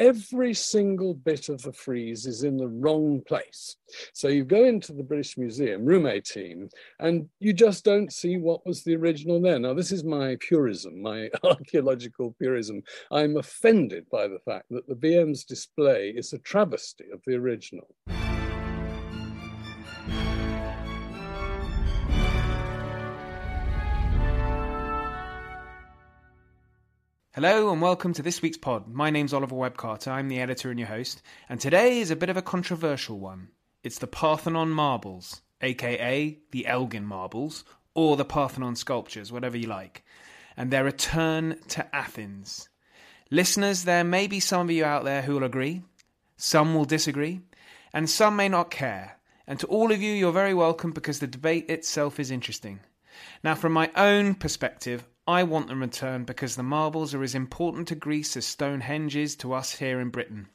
every single bit of the frieze is in the wrong place. So you go into the British Museum, room 18, and you just don't see what was the original there. Now, this is my purism, my archaeological purism. I'm offended by the fact that the BM's display is a travesty of the original. Hello and welcome to this week's pod. My name's Oliver Webb-Carter, I'm the editor and your host, and today is a bit of a controversial one. It's the Parthenon Marbles, aka the Elgin Marbles, or the Parthenon Sculptures, whatever you like, and their return to Athens. Listeners, there may be some of you out there who will agree, some will disagree, and some may not care. And to all of you, you're very welcome because the debate itself is interesting. Now, from my own perspective, I want them returned because the marbles are as important to Greece as Stonehenge is to us here in Britain.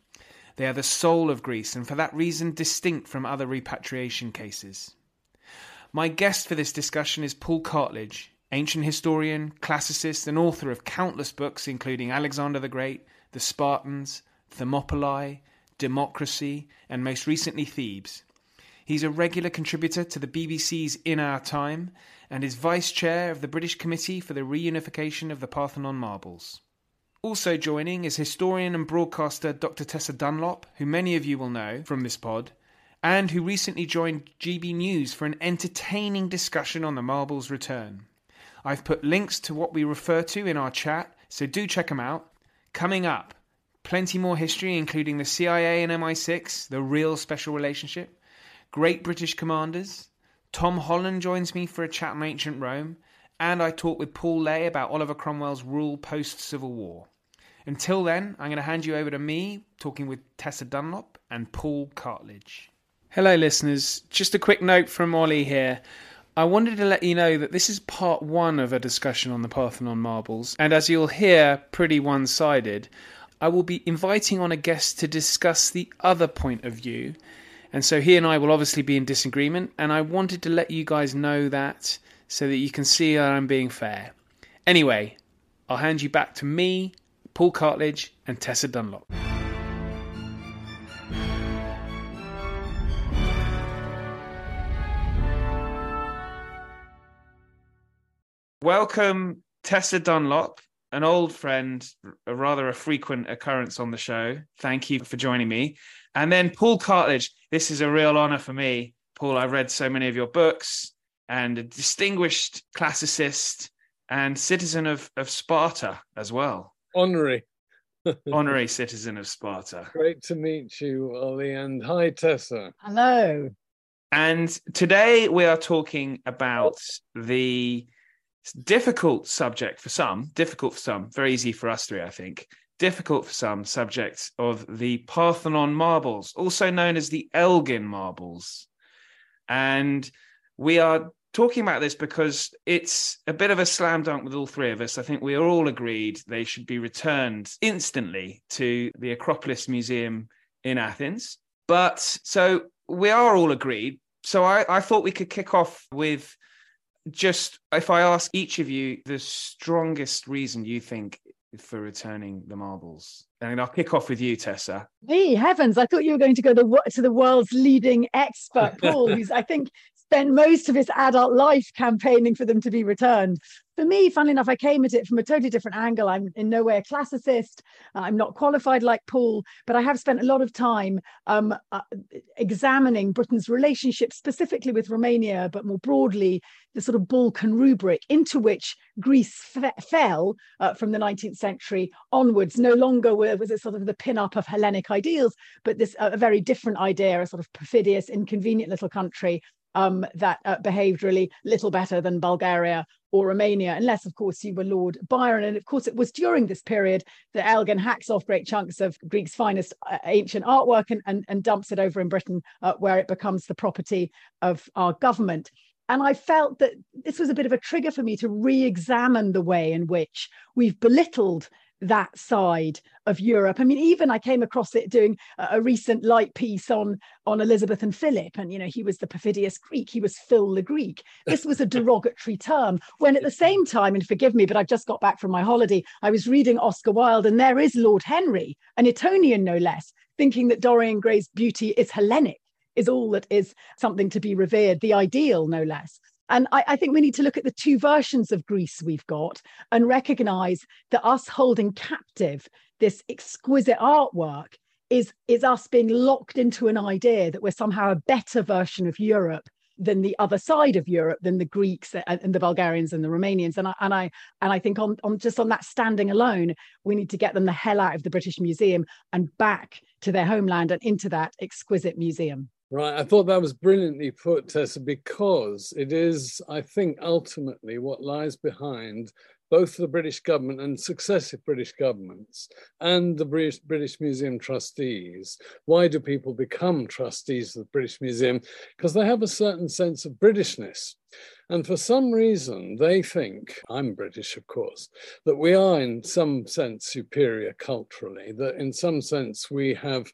They are the soul of Greece and for that reason distinct from other repatriation cases. My guest for this discussion is Paul Cartledge, ancient historian, classicist and author of countless books including Alexander the Great, The Spartans, Thermopylae, Democracy and most recently Thebes. He's a regular contributor to the BBC's In Our Time and is Vice Chair of the British Committee for the Reunification of the Parthenon Marbles. Also joining is historian and broadcaster Dr. Tessa Dunlop, who many of you will know from this pod, and who recently joined GB News for an entertaining discussion on the marbles' return. I've put links to what we refer to in our chat, so do check them out. Coming up, plenty more history including the CIA and MI6, the real special relationship, Great British Commanders, Tom Holland joins me for a chat on ancient Rome, and I talk with Paul Lay about Oliver Cromwell's rule post-Civil War. Until then, I'm going to hand you over to me, talking with Tessa Dunlop and Paul Cartledge. Hello listeners, just a quick note from Ollie here. I wanted to let you know that this is part one of a discussion on the Parthenon Marbles, and as you'll hear, pretty one-sided. I will be inviting on a guest to discuss the other point of view, and so he and I will obviously be in disagreement, and I wanted to let you guys know that so that you can see that I'm being fair. Anyway, I'll hand you back to me, Paul Cartledge, and Tessa Dunlop. Welcome, Tessa Dunlop, an old friend, a frequent occurrence on the show. Thank you for joining me. And then Paul Cartledge, this is a real honour for me. Paul, I've read so many of your books and a distinguished classicist and citizen of Sparta as well. Honorary. Honorary citizen of Sparta. Great to meet you, Ollie, and hi, Tessa. Hello. And today we are talking about the difficult subject for some, very easy for us three, I think, difficult for some subjects of the Parthenon Marbles, also known as the Elgin Marbles. And we are talking about this because it's a bit of a slam dunk with all three of us. I think we are all agreed they should be returned instantly to the Acropolis Museum in Athens. But so we are all agreed. So I thought we could kick off with just if I ask each of you the strongest reason you think for returning the marbles. And I'll kick off with you, Tessa. Me, heavens, I thought you were going to go to the world's leading expert, Paul, who's, I think, spent most of his adult life campaigning for them to be returned. For me, funnily enough, I came at it from a totally different angle. I'm in no way a classicist. I'm not qualified like Paul, but I have spent a lot of time examining Britain's relationship specifically with Romania, but more broadly, the sort of Balkan rubric into which Greece fell from the 19th century onwards. No longer was it sort of the pin-up of Hellenic ideals, but this a very different idea, a sort of perfidious, inconvenient little country that behaved really little better than Bulgaria or Romania, unless, of course, you were Lord Byron. And of course, it was during this period that Elgin hacks off great chunks of Greece's finest ancient artwork and dumps it over in Britain, where it becomes the property of our government. And I felt that this was a bit of a trigger for me to re-examine the way in which we've belittled that side of Europe. I mean, even I came across it doing a recent light piece on Elizabeth and Philip, and, you know, he was the perfidious Greek, he was Phil the Greek. This was a derogatory term, when at the same time, and forgive me, but I've just got back from my holiday, I was reading Oscar Wilde, and there is Lord Henry, an Etonian no less, thinking that Dorian Gray's beauty is Hellenic, is all that is something to be revered, the ideal no less. And I think we need to look at the two versions of Greece we've got and recognise that us holding captive this exquisite artwork is us being locked into an idea that we're somehow a better version of Europe than the other side of Europe, than the Greeks and the Bulgarians and the Romanians. And I think on just on that standing alone, we need to get them the hell out of the British Museum and back to their homeland and into that exquisite museum. Right, I thought that was brilliantly put, Tessa, because it is, I think, ultimately what lies behind both the British government and successive British governments and the British Museum trustees. Why do people become trustees of the British Museum? Because they have a certain sense of Britishness. And for some reason, they think, I'm British, of course, that we are in some sense superior culturally, that in some sense we have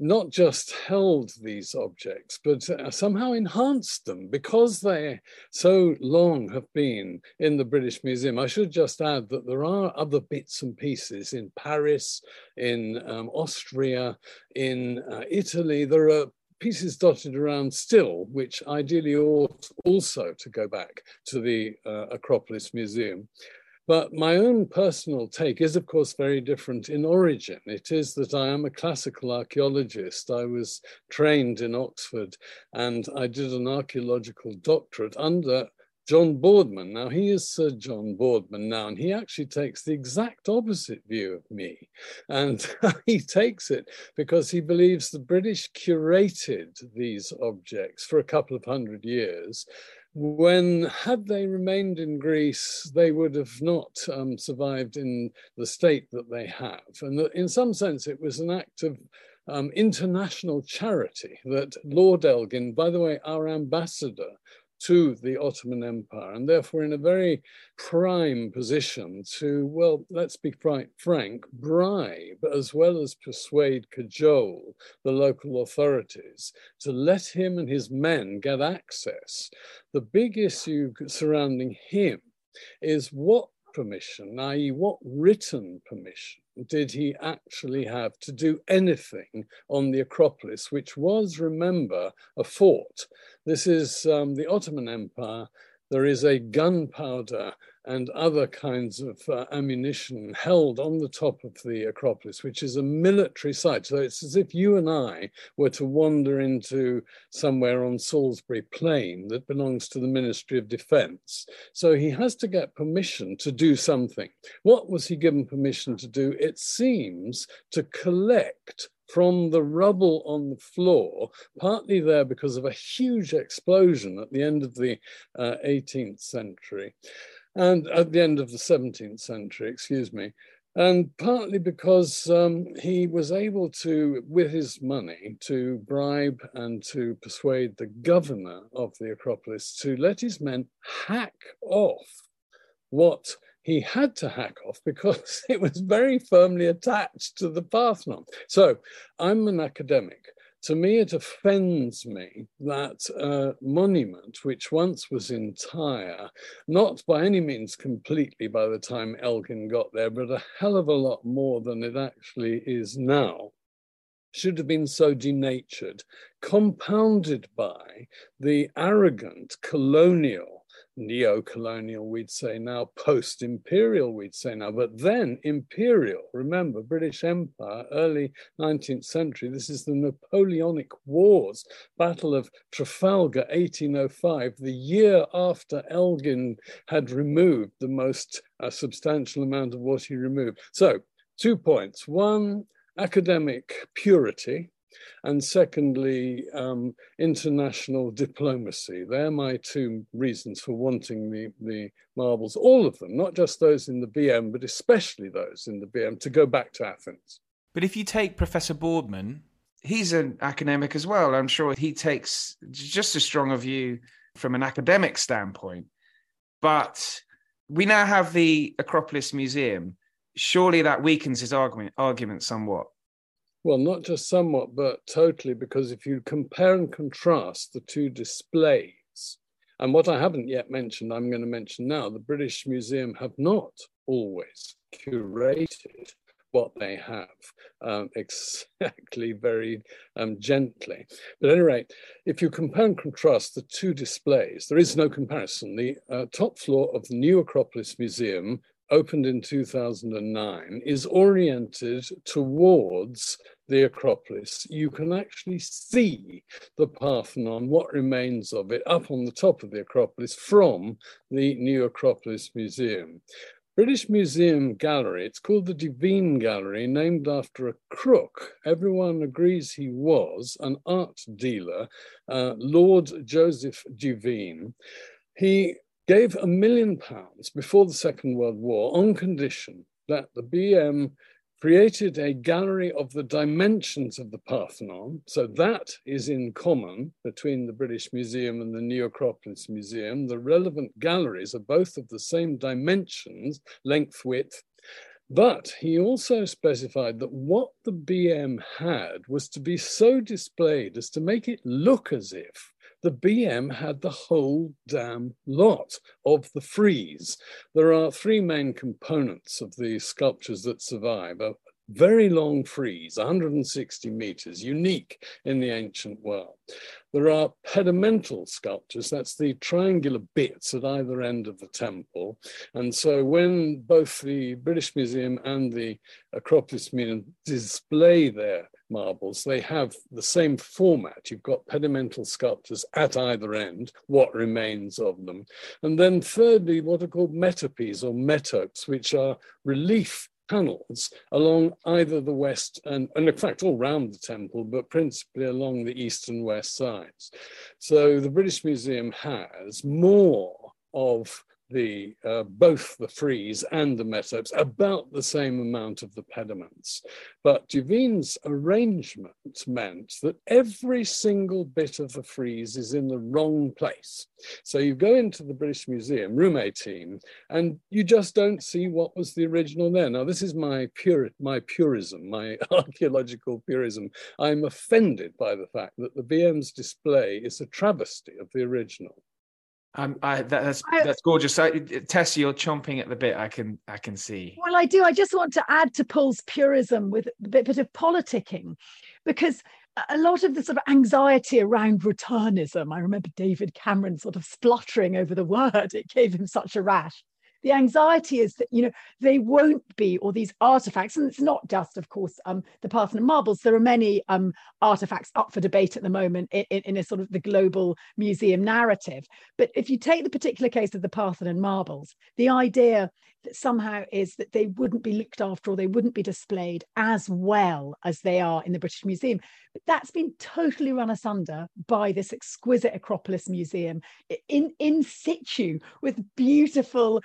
not just held these objects, but somehow enhanced them because they so long have been in the British Museum. I should just add that there are other bits and pieces in Paris, in Austria, in Italy. There are pieces dotted around still, which ideally ought also to go back to the Acropolis Museum. But my own personal take is, of course, very different in origin. It is that I am a classical archaeologist. I was trained in Oxford and I did an archaeological doctorate under John Boardman. Now, he is Sir John Boardman now, and he actually takes the exact opposite view of me. And he takes it because he believes the British curated these objects for a couple of hundred years, when, had they remained in Greece, they would have not survived in the state that they have. And in some sense, it was an act of international charity that Lord Elgin, by the way, our ambassador to the Ottoman Empire, and therefore in a very prime position to, well, let's be quite frank, bribe, as well as persuade, cajole the local authorities to let him and his men get access. The big issue surrounding him is what permission, i.e. what written permission, did he actually have to do anything on the Acropolis, which was, remember, a fort. This is the Ottoman Empire. There is a gunpowder and other kinds of ammunition held on the top of the Acropolis, which is a military site. So it's as if you and I were to wander into somewhere on Salisbury Plain that belongs to the Ministry of Defence. So he has to get permission to do something. What was he given permission to do? It seems to collect from the rubble on the floor, partly there because of a huge explosion at the end of the 18th century, and at the end of the 17th century, excuse me, and partly because he was able to, with his money, to bribe and to persuade the governor of the Acropolis to let his men hack off what he had to hack off because it was very firmly attached to the Parthenon. So I'm an academic. To me, it offends me that a monument, which once was entire, not by any means completely by the time Elgin got there, but a hell of a lot more than it actually is now, should have been so denatured, compounded by the arrogant colonial, neo-colonial, we'd say now, post-imperial, we'd say now, but then imperial, remember, British Empire, early 19th century, this is the Napoleonic Wars, Battle of Trafalgar, 1805, the year after Elgin had removed the most substantial amount of what he removed. So, 2 points. One, academic purity, and secondly, international diplomacy. They're my two reasons for wanting the marbles, all of them, not just those in the BM, but especially those in the BM, to go back to Athens. But if you take Professor Boardman, he's an academic as well. I'm sure he takes just as strong a view from an academic standpoint. But we now have the Acropolis Museum. surely that weakens his argument somewhat. Well, not just somewhat, but totally, because if you compare and contrast the two displays, and what I haven't yet mentioned, I'm going to mention now, the British Museum have not always curated what they have exactly, very gently. But at any rate, if you compare and contrast the two displays, there is no comparison. The top floor of the new Acropolis Museum, opened in 2009, is oriented towards the Acropolis. You can actually see the Parthenon, what remains of it, up on the top of the Acropolis from the new Acropolis Museum. British Museum Gallery, it's called the Duveen Gallery, named after a crook, everyone agrees he was, an art dealer, Lord Joseph Duveen. He gave £1 million before the Second World War on condition that the BM created a gallery of the dimensions of the Parthenon. So that is in common between the British Museum and the new Acropolis Museum. The relevant galleries are both of the same dimensions, length, width. But he also specified that what the BM had was to be so displayed as to make it look as if the BM had the whole damn lot of the frieze. There are three main components of the sculptures that survive. A very long frieze, 160 meters, unique in the ancient world. There are pedimental sculptures, that's the triangular bits at either end of the temple. And so when both the British Museum and the Acropolis Museum display their marbles, they have the same format. You've got pedimental sculptures at either end, what remains of them. And then thirdly, what are called metopes or metopes, which are relief panels along either the west and in fact all round the temple, but principally along the east and west sides. So the British Museum has more of the both the frieze and the metopes, about the same amount of the pediments. But Duveen's arrangement meant that every single bit of the frieze is in the wrong place. So you go into the British Museum, room 18, and you just don't see what was the original there. Now, this is my archaeological purism. I'm offended by the fact that the BM's display is a travesty of the original. That's gorgeous. So, Tessa, you're chomping at the bit. I can see. Well, I do. I just want to add to Paul's purism with a bit of politicking, because a lot of the sort of anxiety around returnism, I remember David Cameron sort of spluttering over the word. It gave him such a rash. The anxiety is that, they won't be, or these artefacts, and it's not just, of course, the Parthenon marbles. There are many artefacts up for debate at the moment in a sort of the global museum narrative. But if you take the particular case of the Parthenon marbles, the idea that somehow is that they wouldn't be looked after or they wouldn't be displayed as well as they are in the British Museum. But that's been totally run asunder by this exquisite Acropolis Museum in situ with beautiful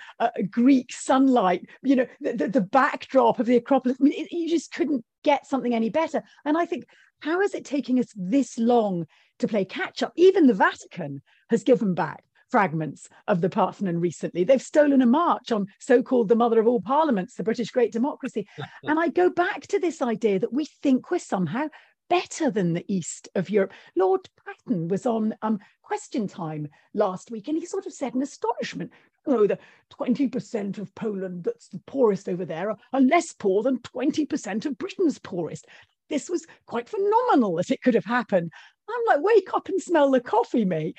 Greek sunlight, the backdrop of the Acropolis. I mean, you just couldn't get something any better. And I think, how is it taking us this long to play catch up? Even the Vatican has given back fragments of the Parthenon recently. They've stolen a march on so-called the mother of all parliaments, the British great democracy. And I go back to this idea that we think we're somehow better than the east of Europe. Lord Patton was on Question Time last week, and he sort of said in astonishment, the 20% of Poland that's the poorest over there are less poor than 20% of Britain's poorest. This was quite phenomenal that it could have happened. I'm like, wake up and smell the coffee, mate.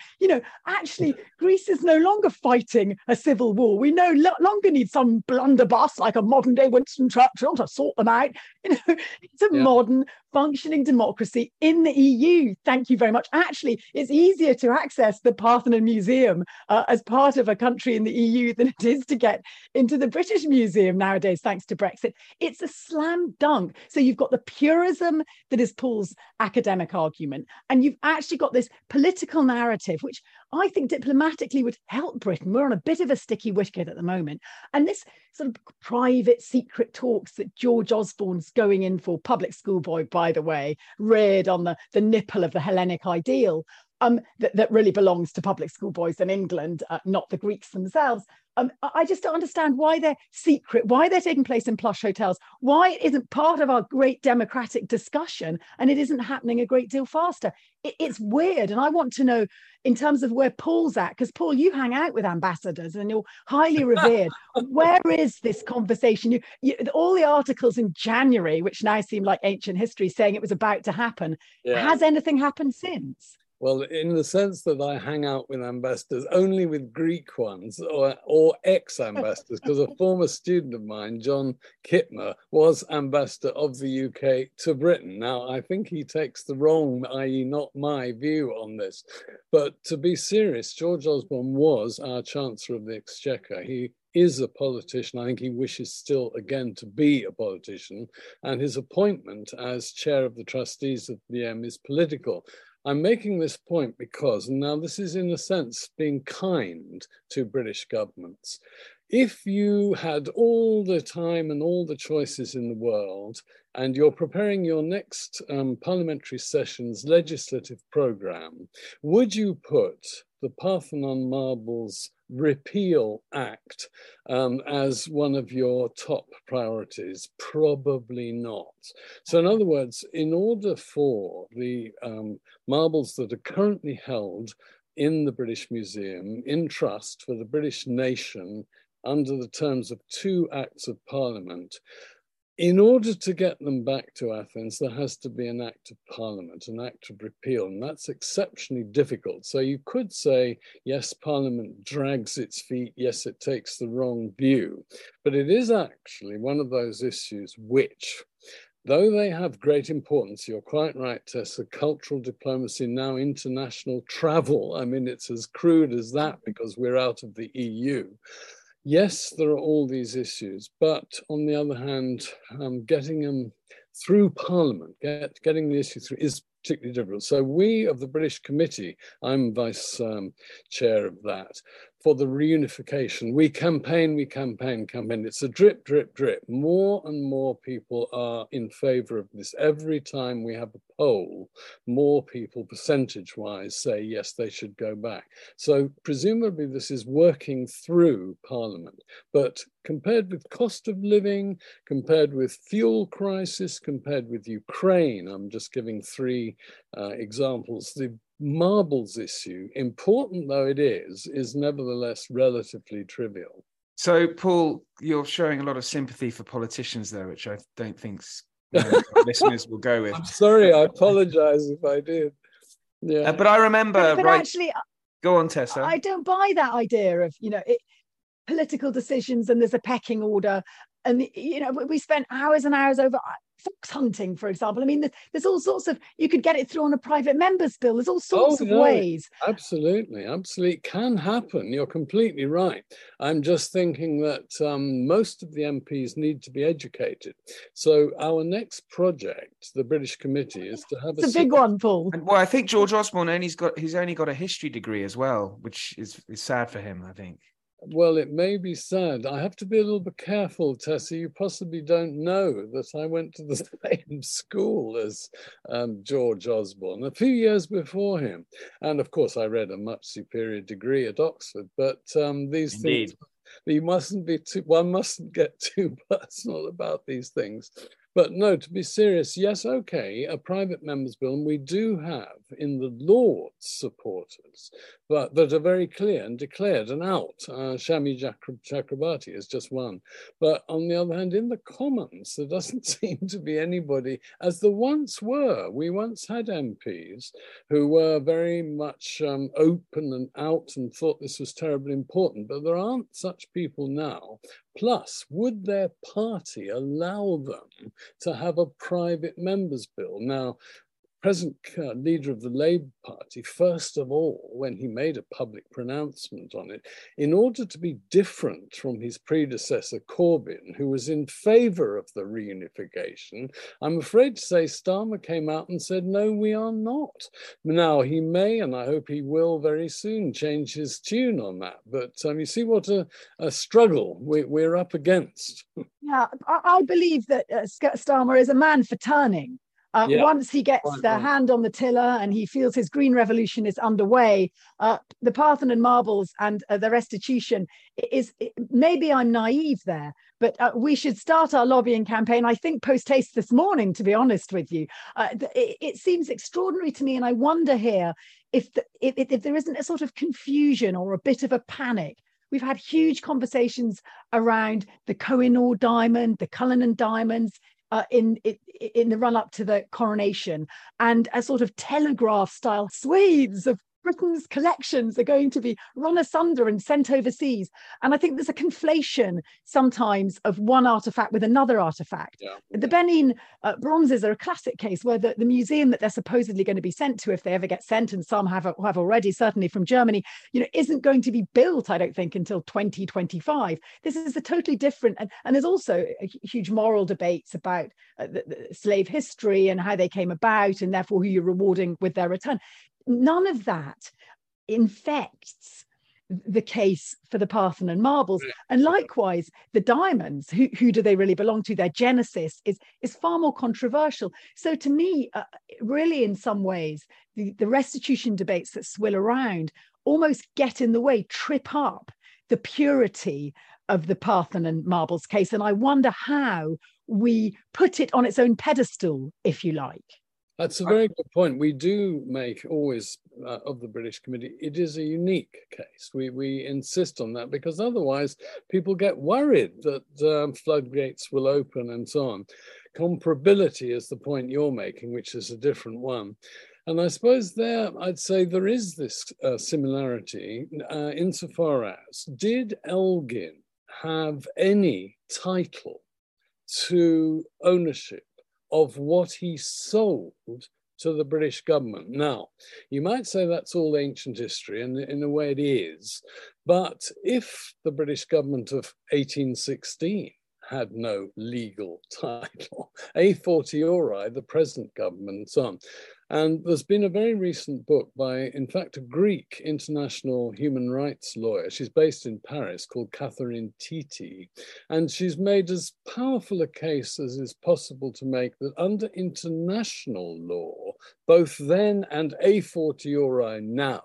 Actually, Greece is no longer fighting a civil war. We no longer need some blunderbuss like a modern-day Winston Churchill to sort them out. It's a modern, functioning democracy in the EU. Thank you very much. Actually, it's easier to access the Parthenon Museum as part of a country in the EU than it is to get into the British Museum nowadays, thanks to Brexit. It's a slam dunk. So you've got the purism that is Paul's academic argument. And you've actually got this political narrative, which I think diplomatically would help Britain. We're on a bit of a sticky wicket at the moment. And this sort of private secret talks that George Osborne's going in for, public schoolboy, by the way, reared on the nipple of the Hellenic ideal. that really belongs to public school boys in England, not the Greeks themselves. I just don't understand why they're secret, why they're taking place in plush hotels, why it isn't part of our great democratic discussion, and it isn't happening a great deal faster. It's weird, and I want to know in terms of where Paul's at, because Paul, you hang out with ambassadors and you're highly revered. Where is this conversation? All the articles in January, which now seem like ancient history, saying it was about to happen. Yeah. Has anything happened since? Well, in the sense that I hang out with ambassadors, only with Greek ones or ex-ambassadors, because a former student of mine, John Kittmer, was ambassador of the UK to Britain. Now, I think he takes the wrong, i.e. not my view on this. But to be serious, George Osborne was our Chancellor of the Exchequer. He is a politician. I think he wishes still again to be a politician. And his appointment as chair of the trustees of the M is political. I'm making this point because, and now this is in a sense being kind to British governments. If you had all the time and all the choices in the world, and you're preparing your next parliamentary session's legislative programme, would you put the Parthenon Marbles Repeal Act as one of your top priorities? Probably not. So in other words, in order for the marbles that are currently held in the British Museum in trust for the British nation under the terms of 2 Acts of Parliament, in order to get them back to Athens, there has to be an Act of Parliament, an Act of Repeal, and that's exceptionally difficult. So you could say, yes, Parliament drags its feet, yes, it takes the wrong view, but it is actually one of those issues which, though they have great importance, you're quite right, Tessa, cultural diplomacy, now international travel, I mean, it's as crude as that because we're out of the EU. Yes, there are all these issues, but on the other hand, getting them through Parliament, getting the issue through is particularly difficult. So we of the British Committee, I'm vice chair of that, for the reunification, we campaign. It's a drip. More and more people are in favor of this. Every time we have a poll, more people percentage-wise say, yes, they should go back. So presumably this is working through Parliament, but compared with cost of living, compared with fuel crisis, compared with Ukraine, I'm just giving 3 examples. The marbles issue, important though it is nevertheless relatively trivial. So, Paul, you're showing a lot of sympathy for politicians there, which I don't think listeners will go with. I'm sorry, I apologise if I did. Yeah, but I remember. But right, actually, go on, Tessa. I don't buy that idea of political decisions and there's a pecking order, and we spent hours and hours over fox hunting, for example. I mean, there's all sorts of, you could get it through on a private member's bill. There's all sorts of ways. Absolutely. Can happen. You're completely right. I'm just thinking that most of the MPs need to be educated. So our next project, the British Committee, is to have it's a big one, Paul. And, well, I think George Osborne he's only got a history degree as well, which is sad for him, I think. Well, it may be sad. I have to be a little bit careful, Tessa. You possibly don't know that I went to the same school as George Osborne a few years before him. And of course, I read a much superior degree at Oxford, but these things, one mustn't get too personal about these things. But no, to be serious, yes, okay, a private member's bill, and we do have in the Lords supporters, but that are very clear and declared and out. Shami Chakrabarti is just one. But on the other hand, in the Commons, there doesn't seem to be anybody, as there once were. We once had MPs who were very much open and out and thought this was terribly important, but there aren't such people now. Plus, would their party allow them to have a private members' bill? Now, present leader of the Labour Party, first of all, when he made a public pronouncement on it, in order to be different from his predecessor, Corbyn, who was in favour of the reunification, I'm afraid to say Starmer came out and said, no, we are not. Now, he may, and I hope he will very soon, change his tune on that. But you see what a struggle we're up against. Yeah, I believe that Starmer is a man for turning. Once he gets the hand on the tiller and he feels his green revolution is underway, the Parthenon marbles and the restitution is, maybe I'm naive there, but we should start our lobbying campaign, I think, post-haste this morning, to be honest with you. It seems extraordinary to me, and I wonder here if there isn't a sort of confusion or a bit of a panic. We've had huge conversations around the Kohinoor diamond, the Cullinan diamonds, in the run-up to the coronation, and a sort of telegraph-style swathes of Britain's collections are going to be run asunder and sent overseas. And I think there's a conflation sometimes of one artefact with another artefact. Yeah. The Benin bronzes are a classic case where the museum that they're supposedly going to be sent to, if they ever get sent, and some have already, certainly from Germany, isn't going to be built, I don't think, until 2025. This is a totally different, and there's also huge moral debates about the slave history and how they came about, and therefore who you're rewarding with their return. None of that infects the case for the Parthenon marbles. And likewise, the diamonds, who do they really belong to? Their genesis is far more controversial. So to me, really, in some ways, the restitution debates that swill around almost get in the way, trip up the purity of the Parthenon marbles case. And I wonder how we put it on its own pedestal, if you like. That's a very good point. We do make always of the British Committee, it is a unique case. We insist on that, because otherwise people get worried that floodgates will open and so on. Comparability is the point you're making, which is a different one. And I suppose there, I'd say there is this similarity insofar as, did Elgin have any title to ownership of what he sold to the British government? Now, you might say that's all ancient history, and in a way it is, but if the British government of 1816 had no legal title, a fortiori, the present government and so on. And there's been a very recent book by, in fact, a Greek international human rights lawyer. She's based in Paris, called Catherine Titi. And she's made as powerful a case as is possible to make that under international law, both then and a fortiori now,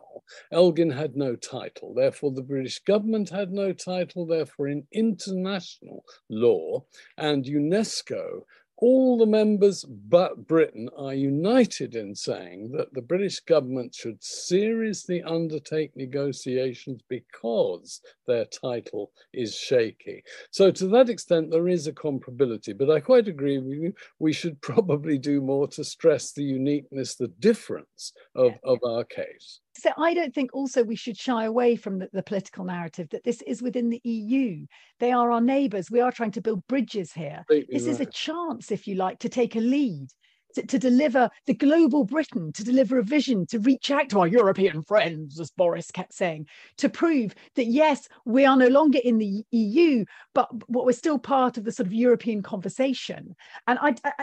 Elgin had no title. Therefore, the British government had no title. Therefore, in international law and UNESCO, all the members but Britain are united in saying that the British government should seriously undertake negotiations because their title is shaky. So to that extent, there is a comparability, but I quite agree with you. We should probably do more to stress the uniqueness, the difference of our case. So I don't think also we should shy away from the political narrative that this is within the EU. They are our neighbours. We are trying to build bridges here. This is a chance, if you like, to take a lead, to deliver the global Britain, to deliver a vision, to reach out to our European friends, as Boris kept saying, to prove that, yes, we are no longer in the EU, but we're still part of the sort of European conversation. And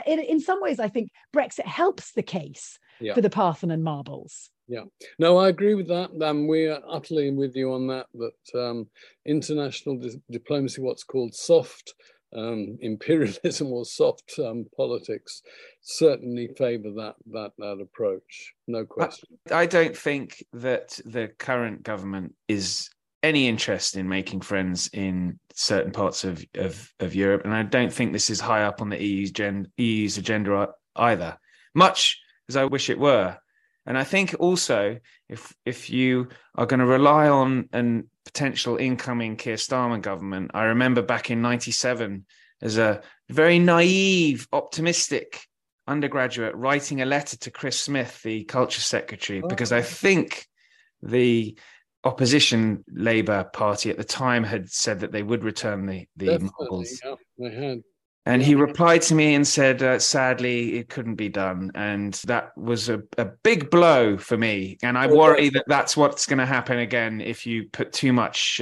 in some ways, I think Brexit helps the case for the Parthenon marbles. Yeah, no, I agree with that. We are utterly with you on that international diplomacy, what's called soft imperialism or soft politics, certainly favour that approach, no question. I don't think that the current government is any interest in making friends in certain parts of Europe, and I don't think this is high up on the EU's agenda either, much as I wish it were. And I think also, if you are going to rely on a potential incoming Keir Starmer government, I remember back in 1997 as a very naive, optimistic undergraduate writing a letter to Chris Smith, the culture secretary, because I think the opposition Labour Party at the time had said that they would return the marbles. Yeah, they had. And he replied to me and said, sadly, it couldn't be done. And that was a big blow for me. And I worry that that's what's going to happen again if you put too much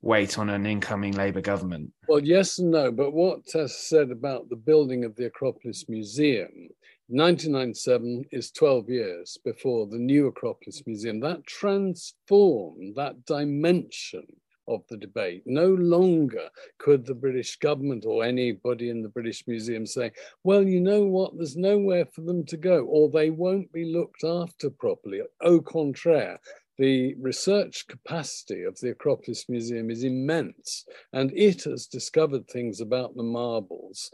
weight on an incoming Labour government. Well, yes and no. But what Tess said about the building of the Acropolis Museum, 1997 is 12 years before the new Acropolis Museum. That transformed that dimension of the debate. No longer could the British government or anybody in the British Museum say, well, you know what, there's nowhere for them to go, or they won't be looked after properly. Au contraire, the research capacity of the Acropolis Museum is immense, and it has discovered things about the marbles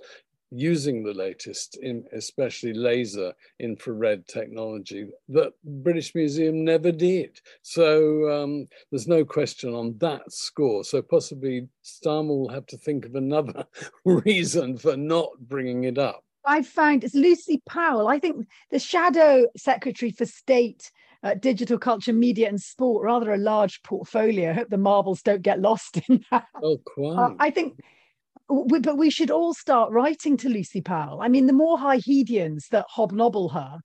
using the latest, especially laser infrared technology, that British Museum never did. So there's no question on that score. So possibly Starmer will have to think of another reason for not bringing it up. I found it's Lucy Powell, I think the shadow secretary for state, digital culture, media and sport, rather a large portfolio. I hope the marbles don't get lost in that. Oh, quite. I think... But we should all start writing to Lucy Powell. I mean, the more Hyhedians that hobnobble her,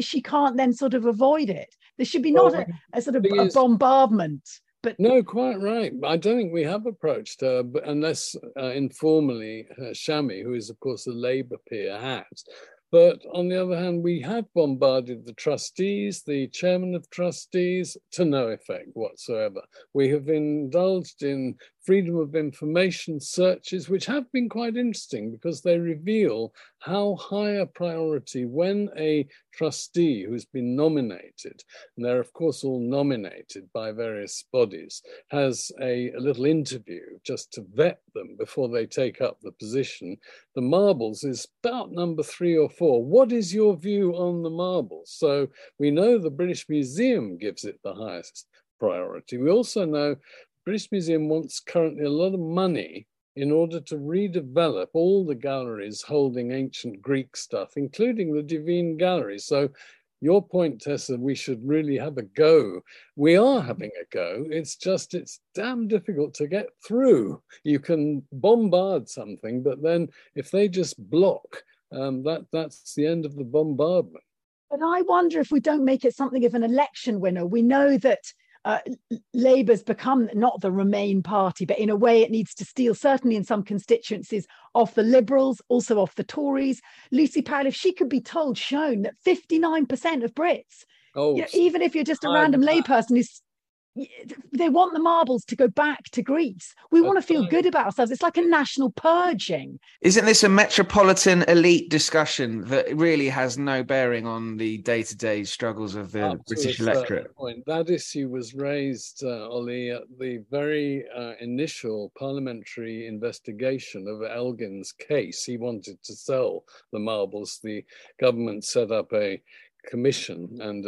she can't then sort of avoid it. There should be not a sort of a bombardment. But no, quite right. I don't think we have approached her, but unless informally, Shami, who is, of course, a Labour peer, has. But on the other hand, we have bombarded the trustees, the chairman of trustees, to no effect whatsoever. We have indulged in freedom of information searches, which have been quite interesting because they reveal how high a priority when a trustee who's been nominated, and they're of course all nominated by various bodies, has a little interview just to vet them before they take up the position. The marbles is about number 3 or 4. What is your view on the marbles? So we know the British Museum gives it the highest priority. We also know British Museum wants currently a lot of money in order to redevelop all the galleries holding ancient Greek stuff, including the Duveen Gallery. So your point, Tessa, we should really have a go. We are having a go. It's just, it's damn difficult to get through. You can bombard something, but then if they just block, that's the end of the bombardment. But I wonder if we don't make it something of an election winner. We know that Labour's become not the Remain party, but in a way it needs to steal, certainly in some constituencies, off the Liberals, also off the Tories. Lucy Powell, if she could be told, shown that 59% of Brits, even if you're just a random layperson, they want the marbles to go back to Greece. We want to feel good about ourselves. It's like a national purging. Isn't this a metropolitan elite discussion that really has no bearing on the day-to-day struggles of the British electorate? Point. That issue was raised, Ollie, at the very initial parliamentary investigation of Elgin's case. He wanted to sell the marbles. The government set up a commission and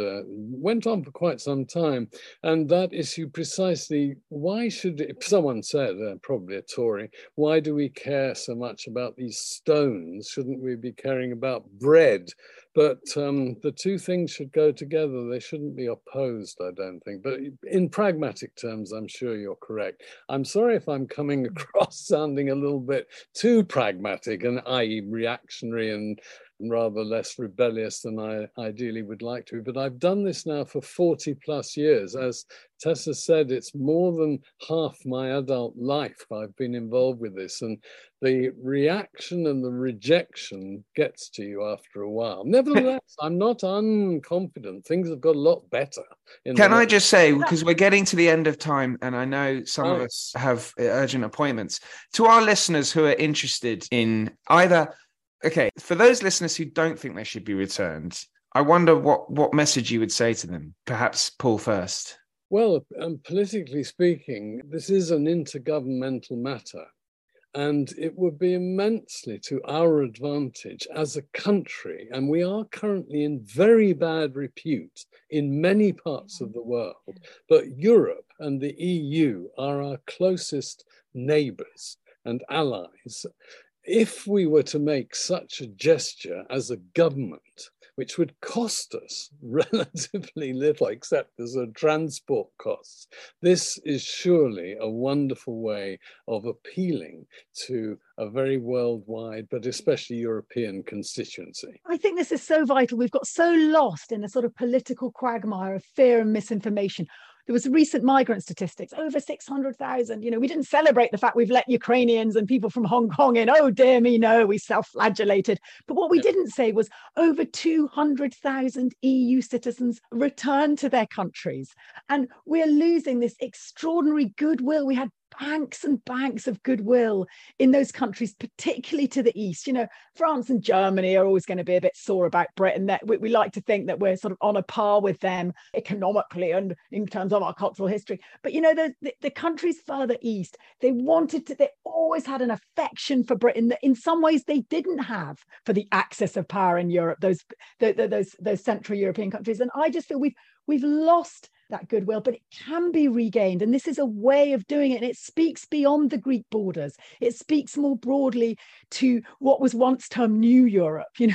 went on for quite some time, and that issue precisely, why should it, someone said, probably a Tory, why do we care so much about these stones? Shouldn't we be caring about bread? But the two things should go together. They shouldn't be opposed, I don't think. But in pragmatic terms, I'm sure you're correct. I'm sorry if I'm coming across sounding a little bit too pragmatic and i.e. reactionary and rather less rebellious than I ideally would like to. But I've done this now for 40 plus years. As Tessa said, it's more than half my adult life I've been involved with this. And the reaction and the rejection gets to you after a while. Nevertheless, I'm not unconfident. Things have got a lot better. Can I just say, because we're getting to the end of time, and I know some of us have urgent appointments, to our listeners who are interested in either... Okay, for those listeners who don't think they should be returned, I wonder what message you would say to them. Perhaps Paul first. Well, politically speaking, this is an intergovernmental matter, and it would be immensely to our advantage as a country, and we are currently in very bad repute in many parts of the world, but Europe and the EU are our closest neighbours and allies. If we were to make such a gesture as a government, which would cost us relatively little, except as a transport cost, this is surely a wonderful way of appealing to a very worldwide, but especially European constituency. I think this is so vital. We've got so lost in a sort of political quagmire of fear and misinformation. There was recent migrant statistics, over 600,000. You know, we didn't celebrate the fact we've let Ukrainians and people from Hong Kong in. Oh, dear me, no, we self-flagellated. But what we didn't say was over 200,000 EU citizens returned to their countries. And we're losing this extraordinary goodwill. We had banks and banks of goodwill in those countries, particularly to the east. You know, France and Germany are always going to be a bit sore about Britain. That we like to think that we're sort of on a par with them economically and in terms of our cultural history. But, you know, the countries further east, they wanted to, they always had an affection for Britain that in some ways they didn't have for the axis of power in Europe, those Central European countries. And I just feel we've lost that goodwill, but it can be regained. And this is a way of doing it. And it speaks beyond the Greek borders. It speaks more broadly to what was once termed New Europe, you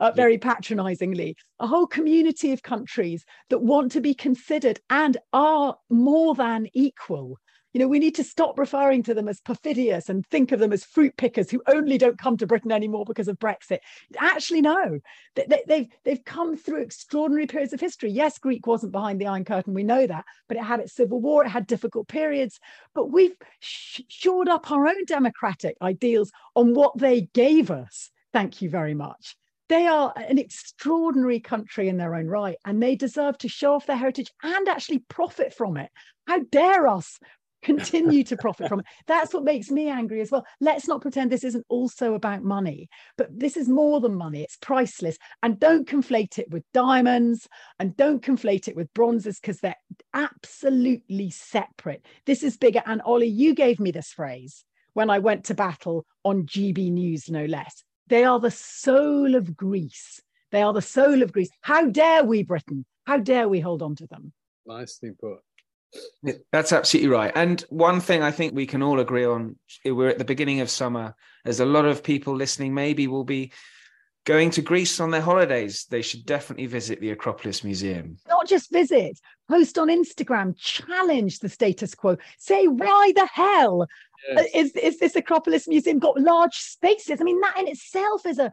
know, very patronizingly. A whole community of countries that want to be considered and are more than equal. You know, we need to stop referring to them as perfidious and think of them as fruit pickers who only don't come to Britain anymore because of Brexit. Actually, no, they've come through extraordinary periods of history. Yes, Greece wasn't behind the Iron Curtain, we know that, but it had its civil war, it had difficult periods, but we've shored up our own democratic ideals on what they gave us. Thank you very much. They are an extraordinary country in their own right, and they deserve to show off their heritage and actually profit from it. How dare us continue to profit from it. That's what makes me angry as well. Let's not pretend this isn't also about money, but this is more than money. It's priceless. And don't conflate it with diamonds and don't conflate it with bronzes, because they're absolutely separate. This is bigger. And Ollie, you gave me this phrase when I went to battle on GB News, no less. They are the soul of Greece. They are the soul of Greece. How dare we, Britain? How dare we hold on to them? Nicely put. That's absolutely right. And one thing I think we can all agree on, we're at the beginning of summer. There's a lot of people listening maybe will be going to Greece on their holidays. They should definitely visit the Acropolis Museum. Not just visit, post on Instagram, challenge the status quo. Say, why the hell is this Acropolis Museum got large spaces? I mean, that in itself is a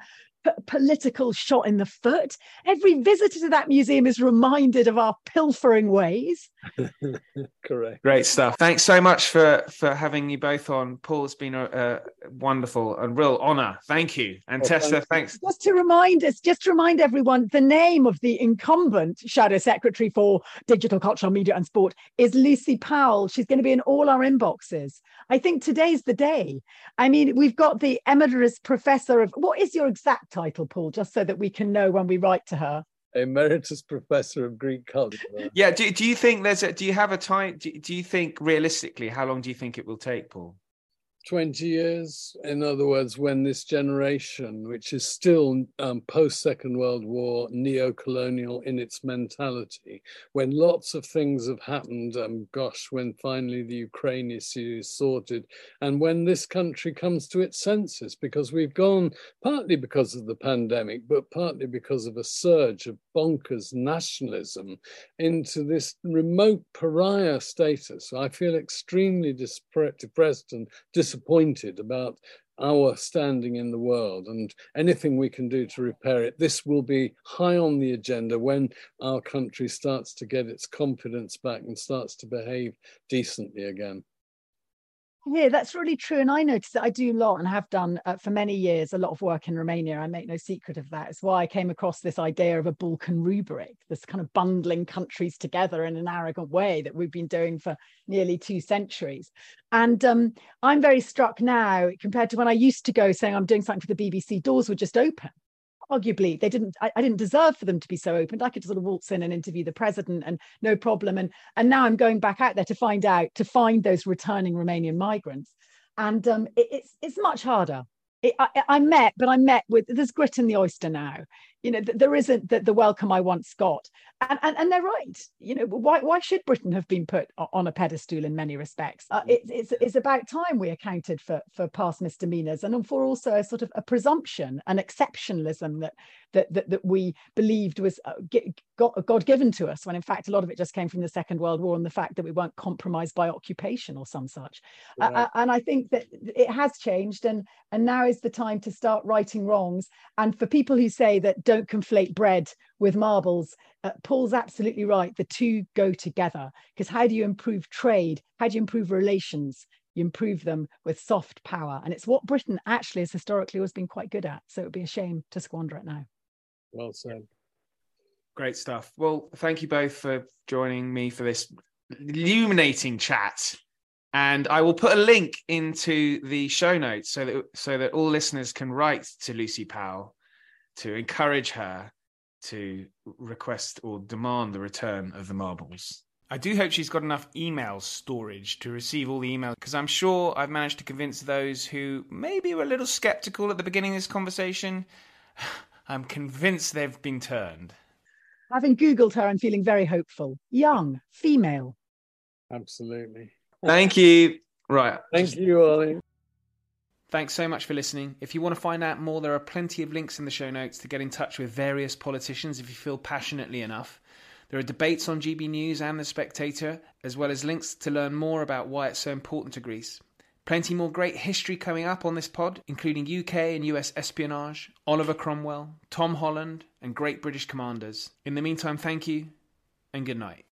political shot in the foot. Every visitor to that museum is reminded of our pilfering ways. Correct. Great stuff. Thanks so much for having you both on. Paul, it's been a wonderful and real honour. Thank you. And Tessa, thanks. Just to remind everyone, the name of the incumbent Shadow Secretary for Digital, Cultural, Media and Sport is Lucy Powell. She's going to be in all our inboxes. I think today's the day. I mean, we've got the Emeritus Professor of, what is your exact title, Paul, just so that we can know when we write to her? Emeritus Professor of Greek Culture. Yeah. Do you think do you have a time? Do you think realistically, how long do you think it will take, Paul? 20 years. In other words, when this generation, which is still post-Second World War, neo-colonial in its mentality, when lots of things have happened, when finally the Ukraine issue is sorted, and when this country comes to its senses, because we've gone, partly because of the pandemic, but partly because of a surge of bonkers nationalism, into this remote pariah status. I feel extremely depressed and disappointed about our standing in the world, and anything we can do to repair it. This will be high on the agenda when our country starts to get its confidence back and starts to behave decently again. Yeah, that's really true. And I noticed that I do a lot and have done for many years, a lot of work in Romania. I make no secret of that. It's why I came across this idea of a Balkan rubric, this kind of bundling countries together in an arrogant way that we've been doing for nearly 2 centuries. And I'm very struck now compared to when I used to go saying I'm doing something for the BBC, doors were just open. Arguably, they didn't. I didn't deserve for them to be so opened. I could sort of waltz in and interview the president and no problem. And now I'm going back out there to find those returning Romanian migrants. And it's much harder. I met with, there's grit in the oyster now. You know, there isn't the welcome I once got. And they're right. You know, why should Britain have been put on a pedestal in many respects? It's about time we accounted for past misdemeanors, and for also a sort of a presumption, an exceptionalism that we believed was God given to us, when in fact a lot of it just came from the Second World War and the fact that we weren't compromised by occupation or some such. Right. And I think that it has changed, and now is the time to start righting wrongs. And for people who say that don't conflate bread with marbles. Paul's absolutely right. The two go together, because how do you improve trade? How do you improve relations? You improve them with soft power. And it's what Britain actually has historically always been quite good at. So it would be a shame to squander it now. Well said. Great stuff. Well, thank you both for joining me for this illuminating chat. And I will put a link into the show notes so that all listeners can write to Lucy Powell to encourage her to request or demand the return of the marbles. I do hope she's got enough email storage to receive all the emails, because I'm sure I've managed to convince those who maybe were a little sceptical at the beginning of this conversation. I'm convinced they've been turned. Having Googled her, I'm feeling very hopeful. Young, female. Absolutely. Thank you. Right. Thank you, Ollie. Thanks so much for listening. If you want to find out more, there are plenty of links in the show notes to get in touch with various politicians if you feel passionately enough. There are debates on GB News and The Spectator, as well as links to learn more about why it's so important to Greece. Plenty more great history coming up on this pod, including UK and US espionage, Oliver Cromwell, Tom Holland, and great British commanders. In the meantime, thank you and good night.